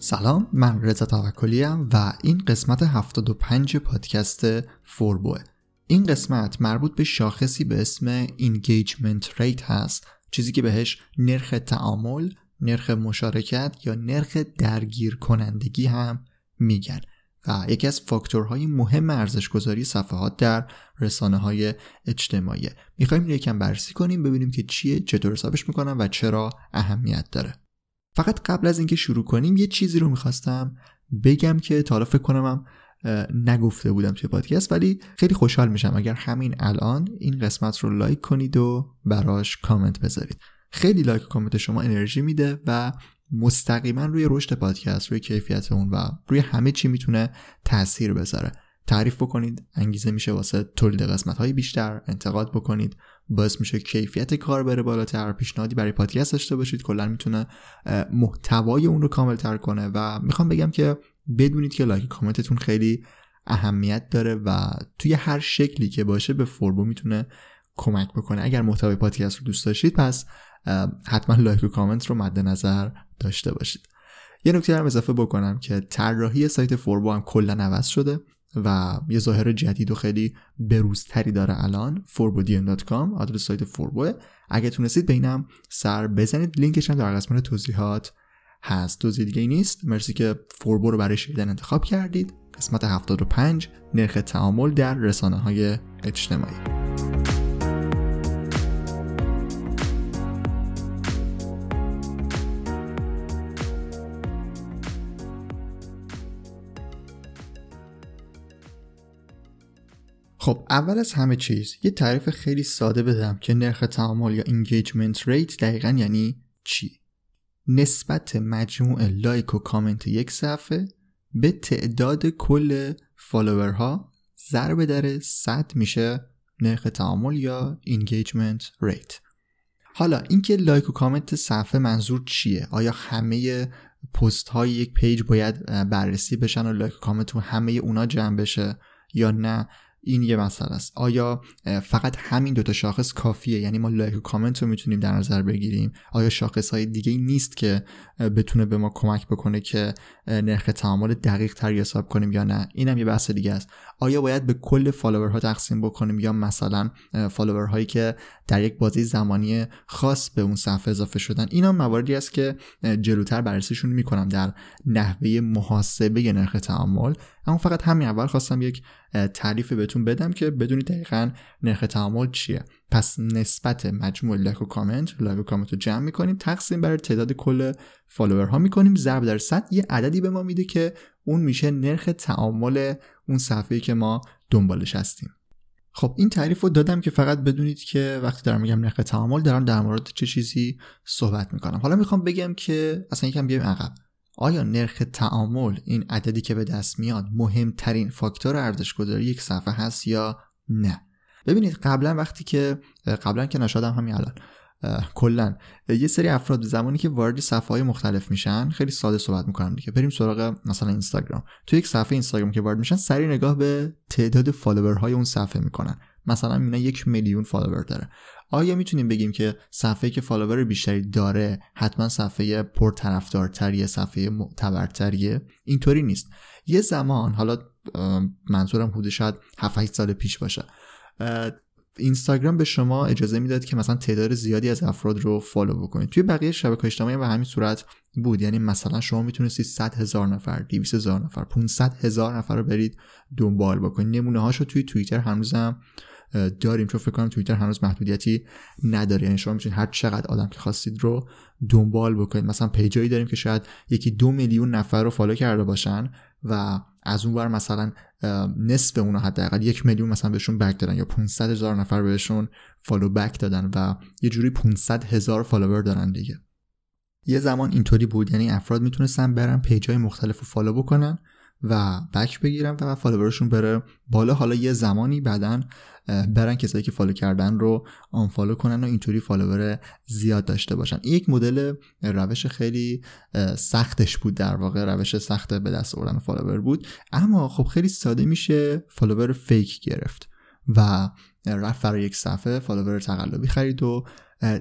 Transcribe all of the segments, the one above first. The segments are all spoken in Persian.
سلام، من رضا توکلی ام و این قسمت 75 پادکست فوربو. این قسمت مربوط به شاخصی به اسم اینگیجمنت ریت هست، چیزی که بهش نرخ تعامل، نرخ مشارکت یا نرخ درگیر کنندگی هم میگن و یکی از فاکتورهای مهم ارزش‌گذاری صفحات در رسانه‌های اجتماعی. می‌خوایم یکم بررسی کنیم، ببینیم که چیه، چطور حسابش می‌کنن و چرا اهمیت داره. فقط قبل از اینکه شروع کنیم یه چیزی رو میخواستم بگم که تا حالا فکر کنم نگفته بودم توی پادکست، ولی خیلی خوشحال میشم اگر همین الان این قسمت رو لایک کنید و براش کامنت بذارید. خیلی لایک و کامنت شما انرژی میده و مستقیما روی رشد پادکست، روی کیفیت اون و روی همه چی میتونه تأثیر بذاره. تعریف بکنید انگیزه میشه واسه تولید قسمت‌های بیشتر، انتقاد بکنید باعث میشه کیفیت کار بره بالاتر، پیشنهادی برای پادکست داشته باشید، کلا میتونه محتوای اون رو کامل‌تر کنه و میخوام بگم که بدونید که لایک کامنتتون خیلی اهمیت داره و توی هر شکلی که باشه به فوربو میتونه کمک بکنه. اگر محتوای پادکست رو دوست داشتید پس حتما لایک و کامنت رو مد نظر داشته باشید. یه نکته هم اضافه بکنم که طراحی سایت فوربو هم کلا عوض شده و یه ظاهر جدید و خیلی بروزتری داره الان. forbodian.com آدرس سایت فوربوه. اگه تونستید بینم سر بزنید، لینکش هم در قسمت توضیحات هست. توضیح دیگه نیست. مرسی که فوربو رو برای شنیدن انتخاب کردید. قسمت 75، نرخ تعامل در رسانه‌های اجتماعی. خب اول از همه چیز یه تعریف خیلی ساده بدم که نرخ تعامل یا engagement rate دقیقاً یعنی چی؟ نسبت مجموع لایک و کامنت یک صفحه به تعداد کل فالوورها ضرب در 100 میشه نرخ تعامل یا engagement rate. حالا اینکه لایک و کامنت صفحه منظور چیه؟ آیا همه پست های یک پیج باید بررسی بشن و لایک و کامنت تو همه اونا جمع بشه یا نه؟ این یه مسئله است. آیا فقط همین دوتا شاخص کافیه؟ یعنی ما لایک و کامنت رو میتونیم در نظر بگیریم؟ آیا شاخصهای دیگه نیست که بتونه به ما کمک بکنه که نرخ تعامل دقیق تر حساب کنیم یا نه؟ اینم یه بحث دیگه است. آیا باید به کل فالوورها تقسیم بکنیم یا مثلا فالوورهایی که در یک بازه زمانی خاص به اون صفحه اضافه شدن؟ اینا مواردی است که جلوتر بررسیشون میکنم در نحوه محاسبه نرخ تعامل. اما فقط همین اول خواستم یک تعریف بهتون بدم که بدونید دقیقاً نرخ تعامل چیه. پس نسبت مجموع لایک و کامنت رو جمع میکنیم، تقسیم بر تعداد کل فالوورها میکنیم، ضرب در 100، یه عددی به ما میده که اون میشه نرخ تعامل اون صفحه‌ای که ما دنبالش هستیم. خب این تعریف رو دادم که فقط بدونید که وقتی دارم میگم نرخ تعامل دارم در مورد چه چیزی صحبت میکنم. حالا میخوام بگم که اصلا یکم بیایم عقب. آیا نرخ تعامل، این عددی که به دست میاد، مهمترین فاکتور ارزش‌گذاری یک صفحه هست یا نه؟ ببینید قبلا که نشادم همین الان کلا یه سری افراد زمانی که وارد صفحه‌های مختلف میشن، خیلی ساده صحبت میکنم دیگه، بریم سراغ مثلا اینستاگرام. تو یک صفحه اینستاگرام که وارد میشن سری نگاه به تعداد فالوورهای اون صفحه میکنن. مثلا اینا 1 میلیون فالوور داره. آیا میتونیم بگیم که صفحه‌ای که فالوور بیشتری داره حتما صفحه پرطرفدارتریه، صفحه معتبرتریه؟ اینطوری نیست. یه زمان، حالا منظورم حدود شاید 7-8 سال پیش باشه، اینستاگرام به شما اجازه میداد که مثلا تعداد زیادی از افراد رو فالو بکنید. توی بقیه شبکه‌های اجتماعی به همین صورت بود. یعنی مثلا شما میتونستید 100,000 نفر، 200,000 نفر، 500,000 نفر رو برید دنبال بکنید. نمونه‌هاشو توی توییتر هنوزم داریم، چون فکر کنم توییتر هنوز محدودیتی نداره. یعنی شما میتونید هر چقدر آدم که خواستید رو دنبال بکنید. مثلا پیجایی داریم که شاید 1-2 میلیون نفر رو فالو کرده باشن و از اون ور مثلا نصف اونها حداقل 1 میلیون مثلا بهشون بک دادن یا 500,000 نفر بهشون فالو بک دادن و یه جوری 500,000 فالوور دارن دیگه. یه زمان اینطوری بود، یعنی افراد میتونستن برن پیجای مختلف رو فالو بکنن و بک بگیرن و فالوورشون بره بالا. حالا یه زمانی بعدن برن کسایی که فالو کردن رو آنفالو کنن و اینطوری فالوور زیاد داشته باشن. یک مدل روش خیلی سختش بود، در واقع روش سخت به دست آوردن فالوور بود، اما خب خیلی ساده میشه فالوور فیک گرفت و رفت برای یک صفحه فالوور تقلبی خرید و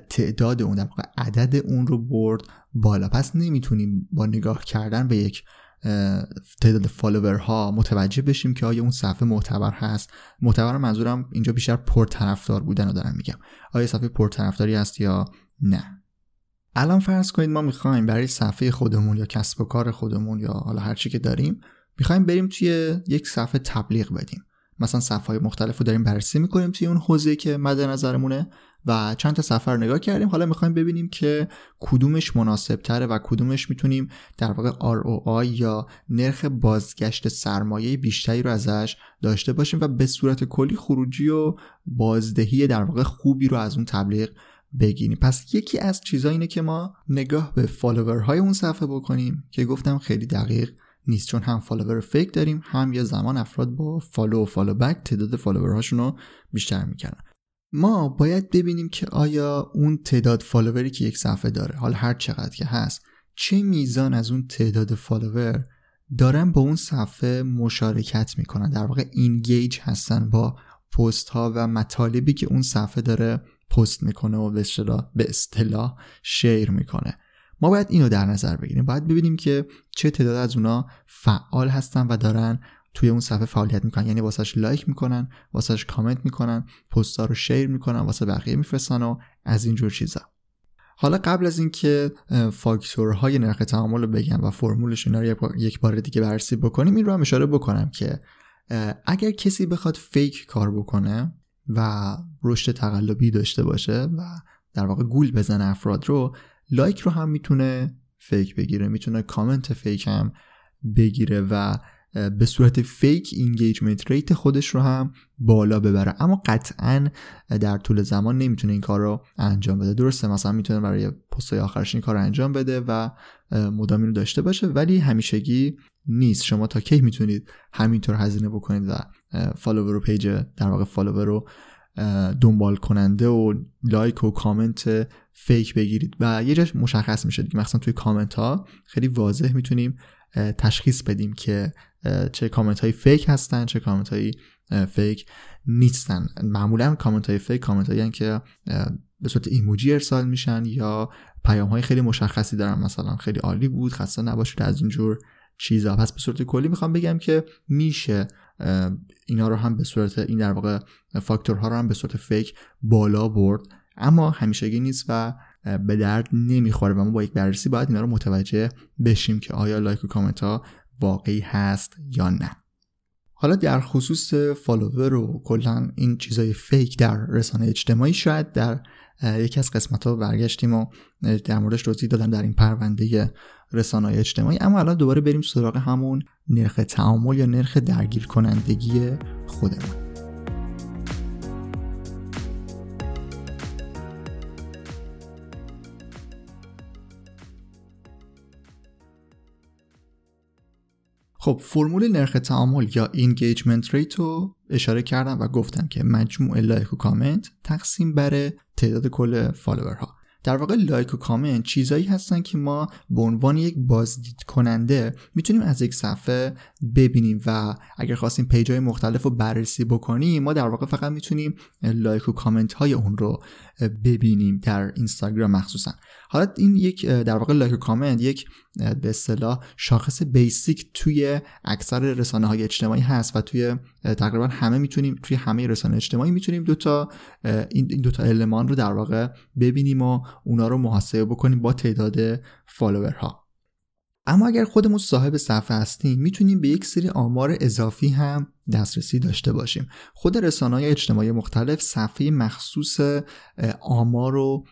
تعداد اون، در واقع عدد اون رو برد بالا. پس نمیتونیم با نگاه کردن به یک تعداد فالوورها متوجه بشیم که آیا اون صفحه معتبر هست. معتبر منظورم اینجا بیشتر پرطرفدار بودن رو دارم میگم، آیا صفحه پرطرفداری هست یا نه. الان فرض کنید ما میخوایم برای صفحه خودمون یا کسب و کار خودمون یا حالا هر چی که داریم میخوایم بریم توی یک صفحه تبلیغ بدیم. مثلا صفحه‌های مختلفو داریم بررسی می‌کنیم توی اون حوزه‌ای که مد نظرمونه و چند تا صفحه رو نگاه کردیم، حالا می‌خوایم ببینیم که کدومش مناسب‌تره و کدومش می‌تونیم در واقع ROI یا نرخ بازگشت سرمایه بیشتری رو ازش داشته باشیم و به صورت کلی خروجی و بازدهی در واقع خوبی رو از اون تبلیغ بگیریم. پس یکی از چیزا اینه که ما نگاه به فالوورهای اون صفحه بکنیم که گفتم خیلی دقیق نیست، چون هم فالوور فیک داریم هم یه زمان افراد با فالو و فالو بک تعداد فالوورهاشون رو بیشتر میکنن. ما باید ببینیم که آیا اون تعداد فالووری که یک صفحه داره، حالا هر چقدر که هست، چه میزان از اون تعداد فالوور دارن با اون صفحه مشارکت میکنن، در واقع اینگیج هستن با پست ها و مطالبی که اون صفحه داره پست میکنه و به اصطلاح شیر میکنه. ما باید اینو در نظر بگیریم، باید ببینیم که چه تعداد از اونا فعال هستن و دارن توی اون صفحه فعالیت میکنن، یعنی واسهش لایک میکنن، واسهش کامنت میکنن، پست‌ها رو شیر میکنن، واسه بقیه میفرستن و از اینجور چیزا. حالا قبل از اینکه فاکتورهای نرخ تعامل رو بگم و فرمولش اینا رو یک بار دیگه بررسی بکنیم، این رو هم اشاره بکنم که اگر کسی بخواد فیک کار بکنه و رشد تقلبی داشته باشه و در واقع گول بزنه افراد رو، لایک رو هم میتونه فیک بگیره، میتونه کامنت فیک هم بگیره و به صورت فیک اینگیجمنت ریت خودش رو هم بالا ببره. اما قطعاً در طول زمان نمیتونه این کار رو انجام بده. درسته مثلا میتونه برای پست‌های آخرش این کار رو انجام بده و مدام اینو داشته باشه، ولی همیشگی نیست. شما تا کی میتونید همینطور هزینه بکنید و فالوور و پیج در واقع فالوور رو دنبال کننده و لایک و کامنت فیک بگیرید؟ و یه جاش مشخص میشه دیگه، مثلا توی کامنت ها خیلی واضح میتونیم تشخیص بدیم که چه کامنت های فیک هستن چه کامنت های فیک نیستن. معمولا کامنت های فیک کامنت هایی که به صورت ایموجی ارسال میشن یا پیام های خیلی مشخصی دارن، مثلا خیلی عالی بود، خسته نباشید، از اینجور چیزا. پس به صورت کلی میخوام بگم که میشه اینا رو هم به صورت این در واقع فاکتورها رو هم به صورت فیک بالا برد، اما همیشگی نیست و به درد نمیخوره و ما با یک بررسی باید اینا رو متوجه بشیم که آیا لایک و کامنت ها واقعی هست یا نه. حالا در خصوص فالوور و کلا این چیزای فیک در رسانه اجتماعی، شاید در یکی از قسمت‌ها برگشتیم و در موردش توضیح دادم در این پرونده رسانه‌های اجتماعی، اما الان دوباره بریم سراغ همون نرخ تعامل یا نرخ درگیر کنندگی خودمون. خب فرمول نرخ تعامل یا engagement rate رو اشاره کردم و گفتم که مجموع لایک و کامنت تقسیم بر تعداد کل فالوورها. در واقع لایک و کامنت چیزایی هستن که ما به عنوان یک بازدید کننده میتونیم از یک صفحه ببینیم و اگر خواستیم پیج‌های مختلف رو بررسی بکنیم، ما در واقع فقط میتونیم لایک و کامنت های اون رو ببینیم در اینستاگرام مخصوصا. حالا این یک در واقع لایک و کامنت یک به اصطلاح شاخص بیسیک توی اکثر رسانه‌های اجتماعی هست و توی تقریبا همه میتونیم، توی همه رسانه اجتماعی میتونیم این دو تا المان رو در واقع ببینیم و اونا رو محاسبه بکنیم با تعداد فالوورها. اما اگر خودمون صاحب صفحه هستیم میتونیم به یک سری آمار اضافی هم دسترسی داشته باشیم. خود رسانه‌های اجتماعی مختلف صفحه مخصوص آمار و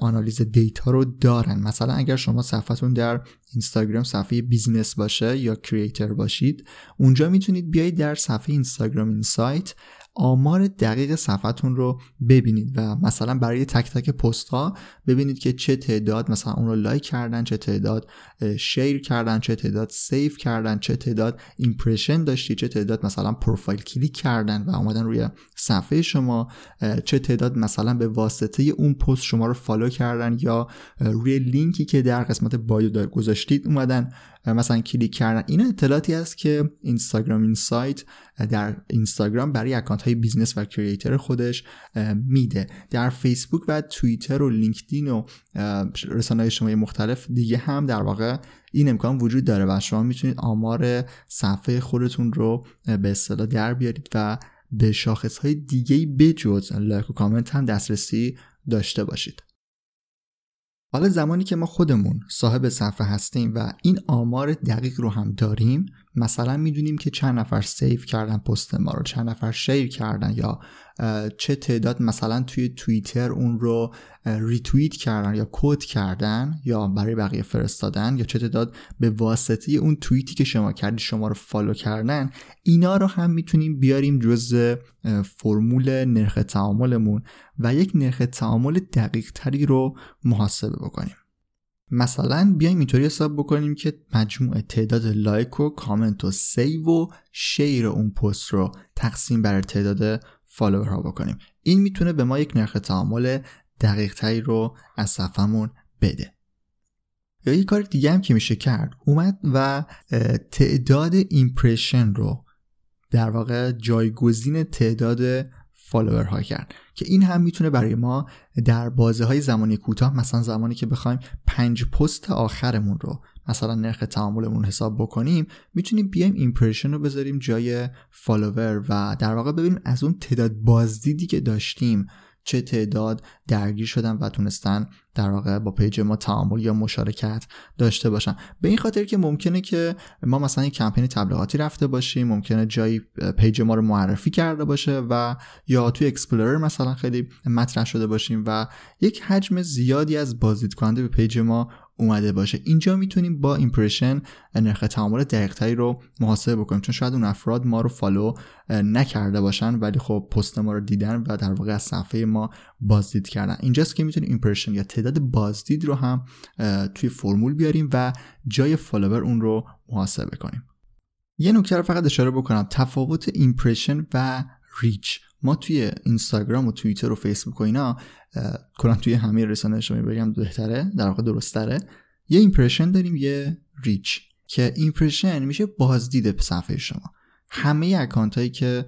آنالیز دیتا رو دارن. مثلا اگر شما صفحتون در اینستاگرام صفحه بیزنس باشه یا کریئتر باشید، اونجا میتونید بیایید در صفحه اینستاگرام اینسایت آمار دقیق صفحتون رو ببینید و مثلا برای تک تک پست ها ببینید که چه تعداد مثلا اون رو لایک کردن، چه تعداد شیر کردن، چه تعداد سیو کردن، چه تعداد ایمپرشن داشتی، چه تعداد مثلا پروفایل کلیک کردن و اومدن روی صفحه شما، چه تعداد مثلا به واسطه اون پست شما رو فالو کردن یا روی لینکی که در قسمت بایو گذاشتید اومدن مثلا کلیک کردن. این اطلاعاتی است که اینستاگرام اینسایت در اینستاگرام برای اکانت های بیزنس و کریئتور خودش میده. در فیسبوک و توییتر و لینکدین و رسانه های اجتماعی مختلف دیگه هم در واقع این امکان وجود داره و شما میتونید آمار صفحه خودتون رو به اصطلاح در بیارید و به شاخص های دیگه‌ای بجز لایک و کامنت هم دسترسی داشته باشید. حالا زمانی که ما خودمون صاحب صفحه هستیم و این آمار دقیق رو هم داریم، مثلا میدونیم که چند نفر سیو کردن پست ما رو، چند نفر شیر کردن یا چه تعداد مثلا توی توییتر اون رو ریتوییت کردن یا کد کردن یا برای بقیه فرستادن یا چه تعداد به واسطه اون توییتی که شما کردید شما رو فالو کردن. اینا رو هم میتونیم بیاریم جزء فرمول نرخ تعاملمون و یک نرخ تعامل دقیق تری رو محاسبه بکنیم. مثلا بیایم اینطوری حساب بکنیم که مجموع تعداد لایک و کامنت و سیو و شیر اون پست رو تقسیم بر تعداد فالوورها بکنیم. این میتونه به ما یک نرخ تعامل دقیق تری رو از صفحمون بده. یا یک کار دیگه هم که میشه کرد، اومد و تعداد ایمپرشن رو در واقع جایگزین تعداد فالوورها کرد که این هم میتونه برای ما در بازه های زمانی کوتاه، مثلا زمانی که بخوایم 5 پست آخرمون رو مثلا نرخ تعاملمون حساب بکنیم، میتونیم بیایم ایمپرشن رو بذاریم جای فالوور و در واقع ببینیم از اون تعداد بازدیدی که داشتیم چه تعداد درگیر شدن و تونستن در واقع با پیج ما تعامل یا مشارکت داشته باشن. به این خاطر که ممکنه که ما مثلا یک کمپین تبلیغاتی رفته باشیم، ممکنه جایی پیج ما رو معرفی کرده باشه و یا توی اکسپلورر مثلا خیلی مطرح شده باشیم و یک حجم زیادی از بازدید کننده به پیج ما اومده باشه. اینجا میتونیم با ایمپرشن نرخ تعامل دقیق‌تری رو محاسبه بکنیم، چون شاید اون افراد ما رو فالو نکرده باشن ولی خب پست ما رو دیدن و در واقع از صفحه ما بازدید کردن. اینجاست که میتونیم ایمپرشن یا تعداد بازدید رو هم توی فرمول بیاریم و جای فالوور اون رو محاسبه کنیم. یه نکته رو فقط اشاره بکنم، تفاوت ایمپرشن و ریچ. ما توی اینستاگرام و توییتر و فیسبوک و اینا کلا توی همه رسانه اجتماعی بگم بهتره، در واقع درست‌تره، یه ایمپرشن داریم یه ریچ که ایمپرشن میشه بازدید صفحه شما. همه اکانتایی که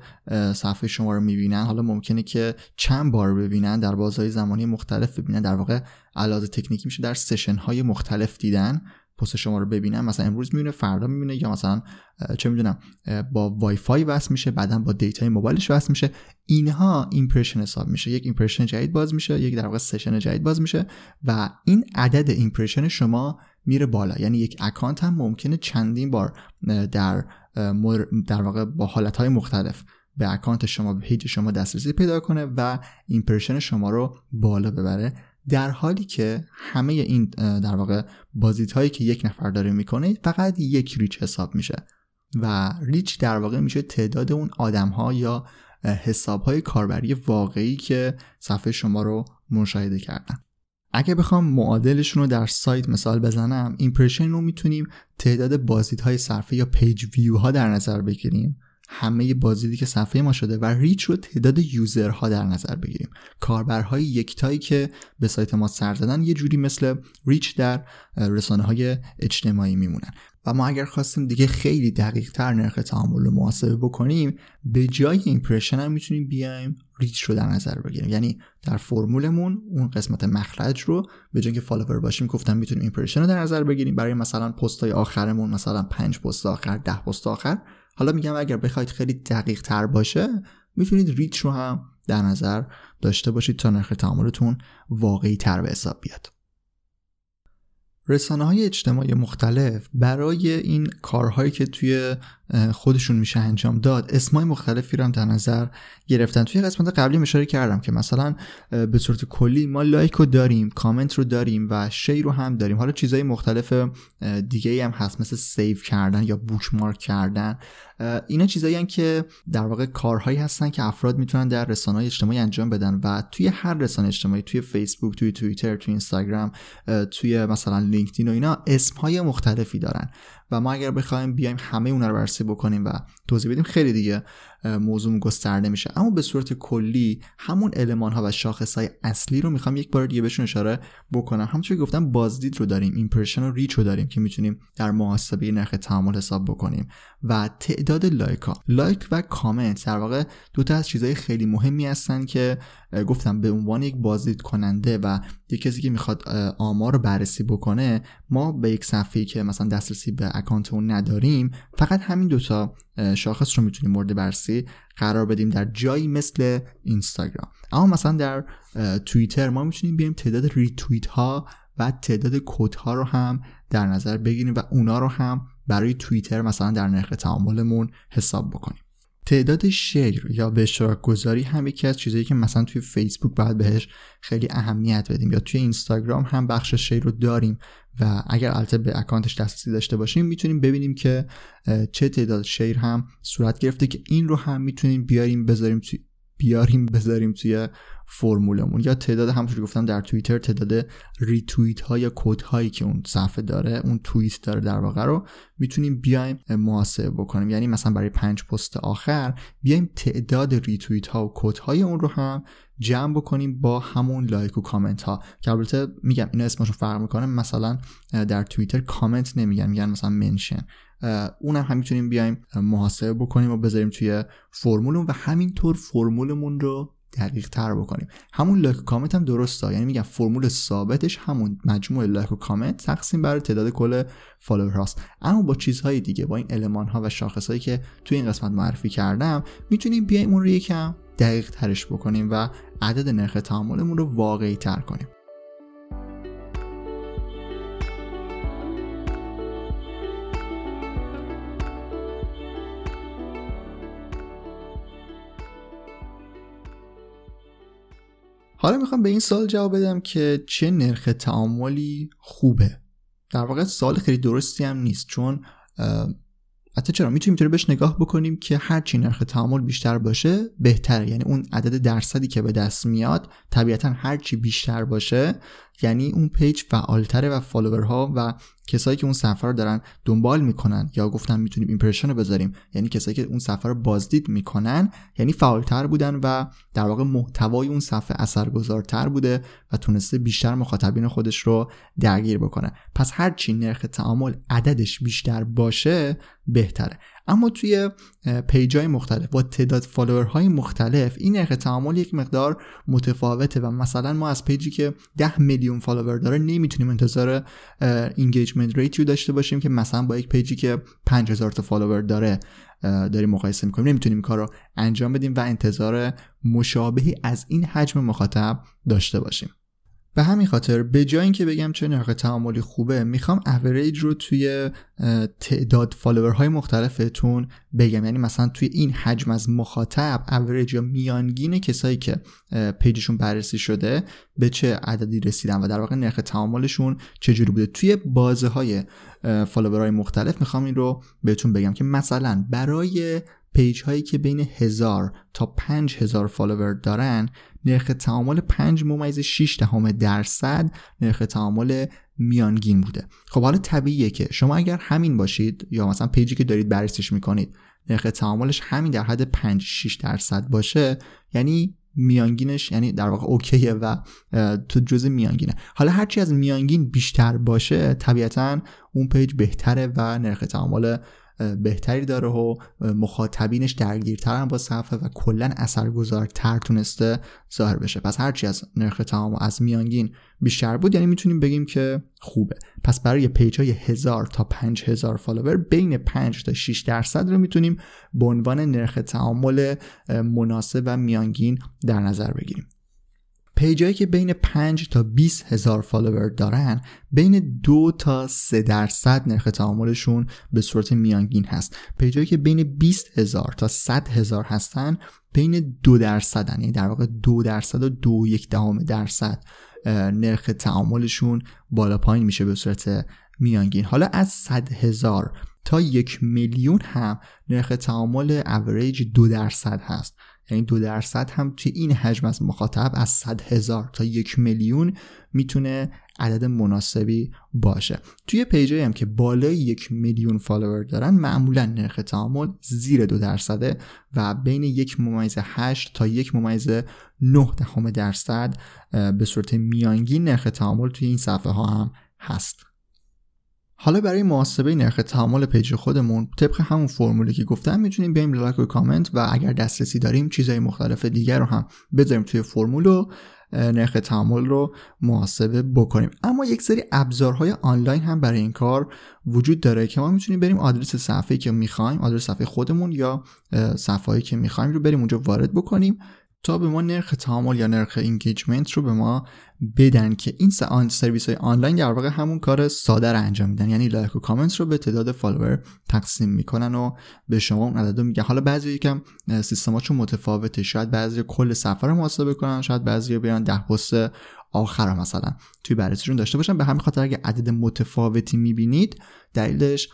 صفحه شما رو میبینن، حالا ممکنه که چند بار ببینن، در بازهای زمانی مختلف ببینن، در واقع علاوه تکنیکی میشه در سشن های مختلف دیدن پست شما رو ببینن، مثلا امروز میبینه، فردا میبینه، یا مثلا چه میدونم با وای فای وصل میشه، بعدا با دیتای موبایلش وصل میشه. اینها ایمپرشن حساب میشه، یک ایمپرشن جدید باز میشه، یک در واقع سشن جدید باز میشه و این عدد ایمپرشن شما میره بالا. یعنی یک اکانت هم ممکنه چندین بار در واقع با حالتهای مختلف به اکانت شما، به پیج شما دسترسی پیدا کنه و ایمپرشن شما رو بالا ببره، در حالی که همه این در واقع بازدیدهایی که یک نفر داره میکنه فقط یک ریچ حساب میشه و ریچ در واقع میشه تعداد اون آدم‌ها یا حساب‌های کاربری واقعی که صفحه شما رو مشاهده کردن. اگه بخوام معادلشون رو در سایت مثال بزنم، ایمپرشن رو میتونیم تعداد بازدیدهای صفحه یا پیج ویوها در نظر بگیریم، همه بازدیدی که صفحه ما شده، و ریچ رو تعداد یوزرها در نظر بگیریم، کاربرهای یکتایی که به سایت ما سر زدن. یه جوری مثل ریچ در رسانه‌های اجتماعی میمونن. و ما اگر خواستیم دیگه خیلی دقیق‌تر نرخ تعامل رو محاسبه بکنیم، به جای ایمپرشن هم میتونیم بیایم ریچ رو در نظر بگیریم. یعنی در فرمولمون اون قسمت مخرج رو به جای اینکه فالوور باشیم، گفتم میتونیم ایمپرشن رو در نظر بگیریم برای مثلا پست‌های آخرمون، مثلا 5 پست آخر، 10 پست آخر. حالا میگم اگر بخواید خیلی دقیق تر باشه، میتونید ریچ رو هم در نظر داشته باشید تا نرخ تعاملتون واقعی تر به حساب بیاد. رسانه‌های اجتماعی مختلف برای این کارهایی که توی خودشون میشه انجام داد. اسمای مختلفی رو هم در نظر گرفتن. توی قسمت قبلی اشاره کردم که مثلا به صورت کلی ما لایک رو داریم، کامنت رو داریم و شیر رو هم داریم. حالا چیزای مختلف دیگه‌ای هم هست مثل سیو کردن یا بوکمارک کردن. اینا چیزایی هستن که در واقع کارهایی هستن که افراد میتونن در رسانه‌های اجتماعی انجام بدن و توی هر رسانه اجتماعی، توی فیسبوک، توی توییتر، توی اینستاگرام، توی مثلا لینکدین و اینا اسم‌های مختلفی دارن و ما اگر بخوایم بیایم همه اونها رو بررسی بکنیم و توضیح بدیم خیلی دیگه موضوع گسترده میشه. اما به صورت کلی همون المان‌ها و شاخص‌های اصلی رو میخوام یک بار دیگه بهشون اشاره بکنم. همونطور که گفتم بازدید رو داریم، ایمپرشن و ریچ رو داریم که میتونیم در محاسبه نرخ تعامل حساب بکنیم و تعداد لایک‌ها. لایک و کامنت در واقع دو تا از چیزهای خیلی مهمی هستن که گفتم به عنوان یک بازدید کننده و یک کسی که میخواد آمار رو بررسی بکنه، ما به یک صفحه‌ای که مثلا دسترسی به اکانت اون نداریم فقط همین دو تا شاخص رو میتونیم مورد بررسی قرار بدیم در جایی مثل اینستاگرام. اما مثلا در توییتر ما میتونیم بیایم تعداد ریتوییت ها و تعداد کد ها رو هم در نظر بگیریم و اونا رو هم برای توییتر مثلا در نرخ تعاملمون حساب بکنیم. تعداد شیر یا به اشتراک گذاری هم یکی از چیزایی که مثلا توی فیسبوک باید بهش خیلی اهمیت بدیم یا توی اینستاگرام هم بخش شیر رو داریم و اگر البته به اکانتش دسترسی داشته باشیم میتونیم ببینیم که چه تعداد شیر هم صورت گرفته که این رو هم میتونیم بیاریم بذاریم توی فرمولمون. یا تعداد همونطور که گفتم در توییتر تعداد ریتوییت ها یا کد هایی که اون صفحه داره، اون توییت داره در واقع رو میتونیم بیایم محاسبه بکنیم. یعنی مثلا برای 5 پست آخر بیایم تعداد ریتوییت ها و کد های اون رو هم جمع بکنیم با همون لایک و کامنت ها که البته میگم اینا اسمشون فرق میکنه. مثلا در توییتر کامنت میگن مثلا منشن، اونم هم میتونیم بیایم محاسبه بکنیم و بذاریم توی فرمولمون و همینطور فرمولمون رو دقیق تر بکنیم. همون لایک و کامنت هم درسته، یعنی میگم فرمول ثابتش همون مجموع لایک و کامنت تقسیم بر تعداد کل فالوور هاست. اما با چیزهای دیگه، با این المان ها و شاخص هایی که توی این قسمت معرفی کردم، میتونیم بیایم اون رو یکم دقیق ترش بکنیم و عدد نرخ تعاملمون رو واقعی تر کنیم. حالا میخوام به این سوال جواب بدم که چه نرخ تعاملی خوبه. در واقع سوال خیلی درستی هم نیست، چون حتی چرا میتونیم اینطوری بهش نگاه بکنیم که هرچی نرخ تعامل بیشتر باشه بهتره. یعنی اون عدد درصدی که به دست میاد طبیعتا هرچی بیشتر باشه یعنی اون پیج فعالتره و فالوورها و کسایی که اون صفحه رو دارن دنبال میکنن، یا گفتم میتونیم ایمپرشن رو بذاریم، یعنی کسایی که اون صفحه رو بازدید میکنن یعنی فعالتر بودن و در واقع محتوای اون صفحه اثرگذارتر بوده و تونسته بیشتر مخاطبین خودش رو درگیر بکنه. پس هرچی نرخ تعامل عددش بیشتر باشه بهتره. اما توی پیج‌های مختلف با تعداد فالوورهای مختلف این نرخ تعامل یک مقدار متفاوته و مثلا ما از پیجی که 10 میلیون فالوور داره نمیتونیم انتظار اینگیجمنت ریت رو داشته باشیم که مثلا با یک پیجی که 5000 تا فالوور داره داریم مقایسه می‌کنیم. نمیتونیم این کارو انجام بدیم و انتظار مشابهی از این حجم مخاطب داشته باشیم. به همین خاطر به جای اینکه بگم چه نرخ تعاملی خوبه، میخوام اوریج رو توی تعداد فالوورهای مختلفتون بگم. یعنی مثلا توی این حجم از مخاطب اوریج یا میانگین کسایی که پیجشون بررسی شده به چه عددی رسیدن و در واقع نرخ تعاملشون چجوری بوده توی بازه‌های فالوورهای مختلف. میخوام این رو بهتون بگم که مثلا برای پیج هایی که بین 1000 تا 5000 فالوور دارن نرخ تعامل 5.6% نرخ تعامل میانگین بوده. خب حالا طبیعیه که شما اگر همین باشید یا مثلا پیجی که دارید بررسیش میکنید نرخ تعاملش همین در حد 5-6% باشه یعنی میانگینش، یعنی در واقع اوکیه و تو جزء میانگینه. حالا هرچی از میانگین بیشتر باشه طبیعتا اون پیج بهتره و نرخ تعامل بهتری داره و مخاطبینش درگیرتر هم با صفحه و کلا اثرگذارتر تونسته ظاهر بشه. پس هرچی از نرخ تعامل از میانگین بیشتر بود یعنی میتونیم بگیم که خوبه. پس برای پیج های 1000 تا 5000 فالوور بین 5-6% رو میتونیم به عنوان نرخ تعامل مناسب و میانگین در نظر بگیریم. پیجایی که بین 5 تا 20 هزار فالوور دارن بین 2 تا 3% نرخ تعاملشون به صورت میانگین هست. پیجایی که بین 20 هزار تا 100 هزار هستن بین 2%، یعنی در واقع 2% و 2.1% نرخ تعاملشون بالا پایین میشه به صورت میانگین. حالا از 100 هزار تا 1,000,000 هم نرخ تعامل اوریج 2% هست، یعنی 2% هم توی این حجم از مخاطب از 100,000 تا 1,000,000 میتونه عدد مناسبی باشه. توی پیجایی هم که بالای 1,000,000 فالوور دارن معمولا نرخ تعامل زیر 2% و بین 1.8 تا 1.9% به صورت میانگین نرخ تعامل توی این صفحه ها هم هست. حالا برای محاسبه نرخ تعامل پیج خودمون طبق همون فرمولی که گفتم میتونیم بریم لایک و کامنت و اگر دسترسی داریم چیزهای مختلف دیگر رو هم بذاریم توی فرمول و نرخ تعامل رو محاسبه بکنیم. اما یک سری ابزارهای آنلاین هم برای این کار وجود داره که ما میتونیم بریم آدرس صفحه‌ای که می‌خوایم، آدرس صفحه خودمون یا صفحه‌ای که می‌خوایم رو بریم اونجا وارد بکنیم تا به ما نرخ تعامل یا نرخ اینگیجمنت رو به ما بدن که این سرویس‌های آنلاین در واقع همون کار ساده رو انجام میدن، یعنی لایک و کامنت رو به تعداد فالوور تقسیم میکنن و به شما اون عدد رو میگن. حالا بعضی یکم سیستماشون متفاوته، شاید بعضی کل صفحه رو محاسبه کنن، شاید بعضی بیان 10 پست آخر مثلا توی بررسیشون داشته باشن. به همین خاطر اگه عدد متفاوتی میبینید دلیلش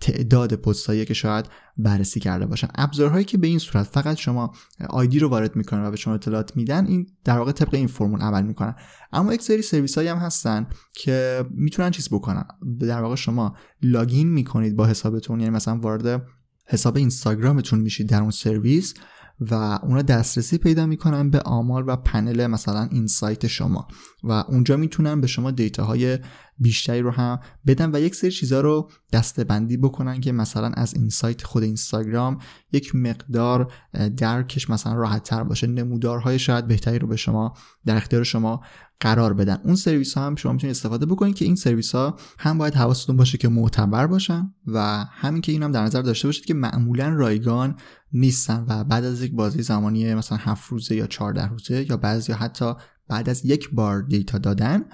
تعداد پست‌هایی که شاید بررسی کرده باشن. ابزارهایی که به این صورت فقط شما آیدی رو وارد میکنن و به شما اطلاعات میدن این در واقع طبق این فرمول عمل میکنن. اما یک سری سرویس‌هایی هم هستن که میتونن چیز بکنن، در واقع شما لاگین میکنید با حسابتون، یعنی مثلا وارد حساب اینستاگرامتون میشید در اون سرویس و اونا دسترسی پیدا میکنن به آمار و پنل مثلا اینسایت شما و اونجا میتونن به شما دیتاهای بیشتری رو هم بدن و یک سری چیزا رو دسته‌بندی بکنن که مثلا از اینسایت خود اینستاگرام یک مقدار درکش مثلا راحت‌تر باشه، نمودارهای شاید بهتری رو به شما در اختیار شما قرار بدن. اون سرویس‌ها هم شما میتونید استفاده بکنید که این سرویس‌ها هم باید حواستون باشه که معتبر باشن و همین که اینم هم در نظر داشته باشید که معمولاً رایگان نیستن و بعد از یک بازه زمانی مثلا 7 روزه یا 14 روزه یا بعضی حتی بعد از یک بار دیتا دادن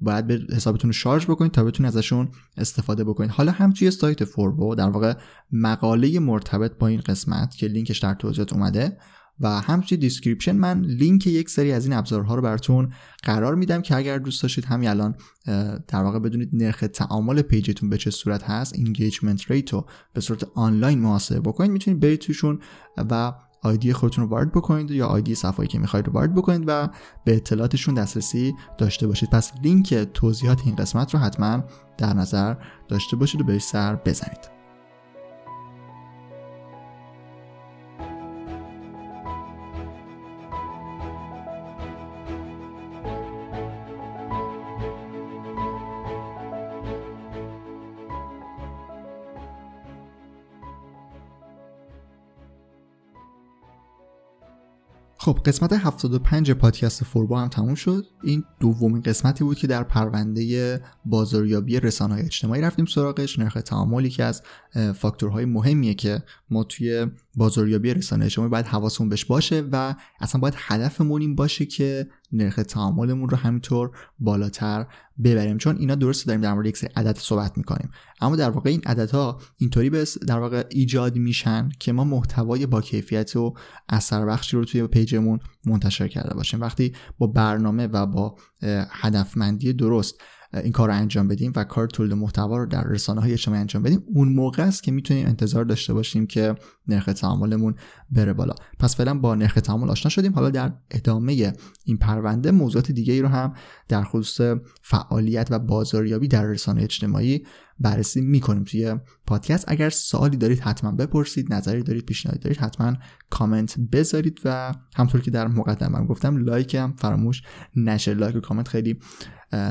باید به حسابتون رو شارژ بکنید تا بتونید ازشون استفاده بکنید. حالا هم توی سایت فوربو در واقع مقاله مرتبط با این قسمت که لینکش در توضیحات اومده و هم توی دیسکریپشن من لینک یک سری از این ابزارها رو براتون قرار میدم که اگر دوست داشتید همین الان در واقع بدونید نرخ تعامل پیجتون به چه صورت هست، اینگیجمنت ریت رو به صورت آنلاین محاسبه بکنید، میتونید برید توشون و آیدی خودتون رو وارد بکنید یا آیدی صفحه‌ای که می‌خواید رو وارد بکنید و به اطلاعاتشون دسترسی داشته باشید. پس لینک توضیحات این قسمت رو حتما در نظر داشته باشید و بهش سر بزنید. خب قسمت 75 پادکست فوربو هم تموم شد. این دومین قسمتی بود که در پرونده بازاریابی رسانه‌های اجتماعی رفتیم سراغش. نرخ تعاملی که از فاکتورهای مهمیه که ما توی بازاریابی رسانه‌های اجتماعی باید حواسمون بهش باشه و اصلا باید هدفمون این باشه که نرخ تعاملمون رو همینطور بالاتر ببریم، چون اینا درست داریم در مورد یک سری عدد صحبت می‌کنیم اما در واقع این عددها اینطوری در واقع ایجاد میشن که ما محتوای با کیفیت و اثربخشی رو توی پیجمون منتشر کرده باشیم. وقتی با برنامه و با هدفمندی درست این کار رو انجام بدیم و کار تولید محتوا رو در رسانه‌های اجتماعی انجام بدیم، اون موقع است که میتونیم انتظار داشته باشیم که نرخ تعاملمون بره بالا. پس فعلا با نرخ تعامل آشنا شدیم. حالا در ادامه این پرونده موضوعات دیگه‌ای رو هم در خصوص فعالیت و بازاریابی در رسانه‌های اجتماعی بررسی می‌کنیم توی پادکست. اگر سوالی دارید حتما بپرسید، نظری دارید، پیشنهادی دارید حتما کامنت بذارید و همونطور که در مقدمه گفتم لایک هم فراموش نشه. لایک و کامنت خیلی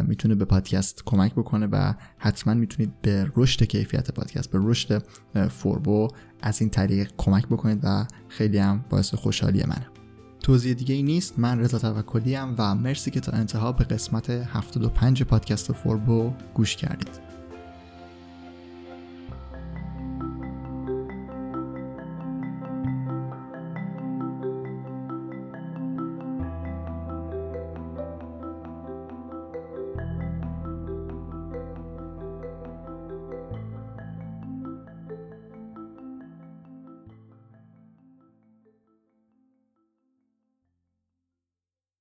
میتونه به پادکست کمک بکنه و حتما میتونید به رشد کیفیت پادکست، به رشد فوربو از این طریق کمک بکنید و خیلی هم باعث خوشحالی منه. توضیح دیگه ای نیست. من رضا توکلی ام و مرسی که تا انتها به قسمت 75 پادکست فوربو گوش کردید.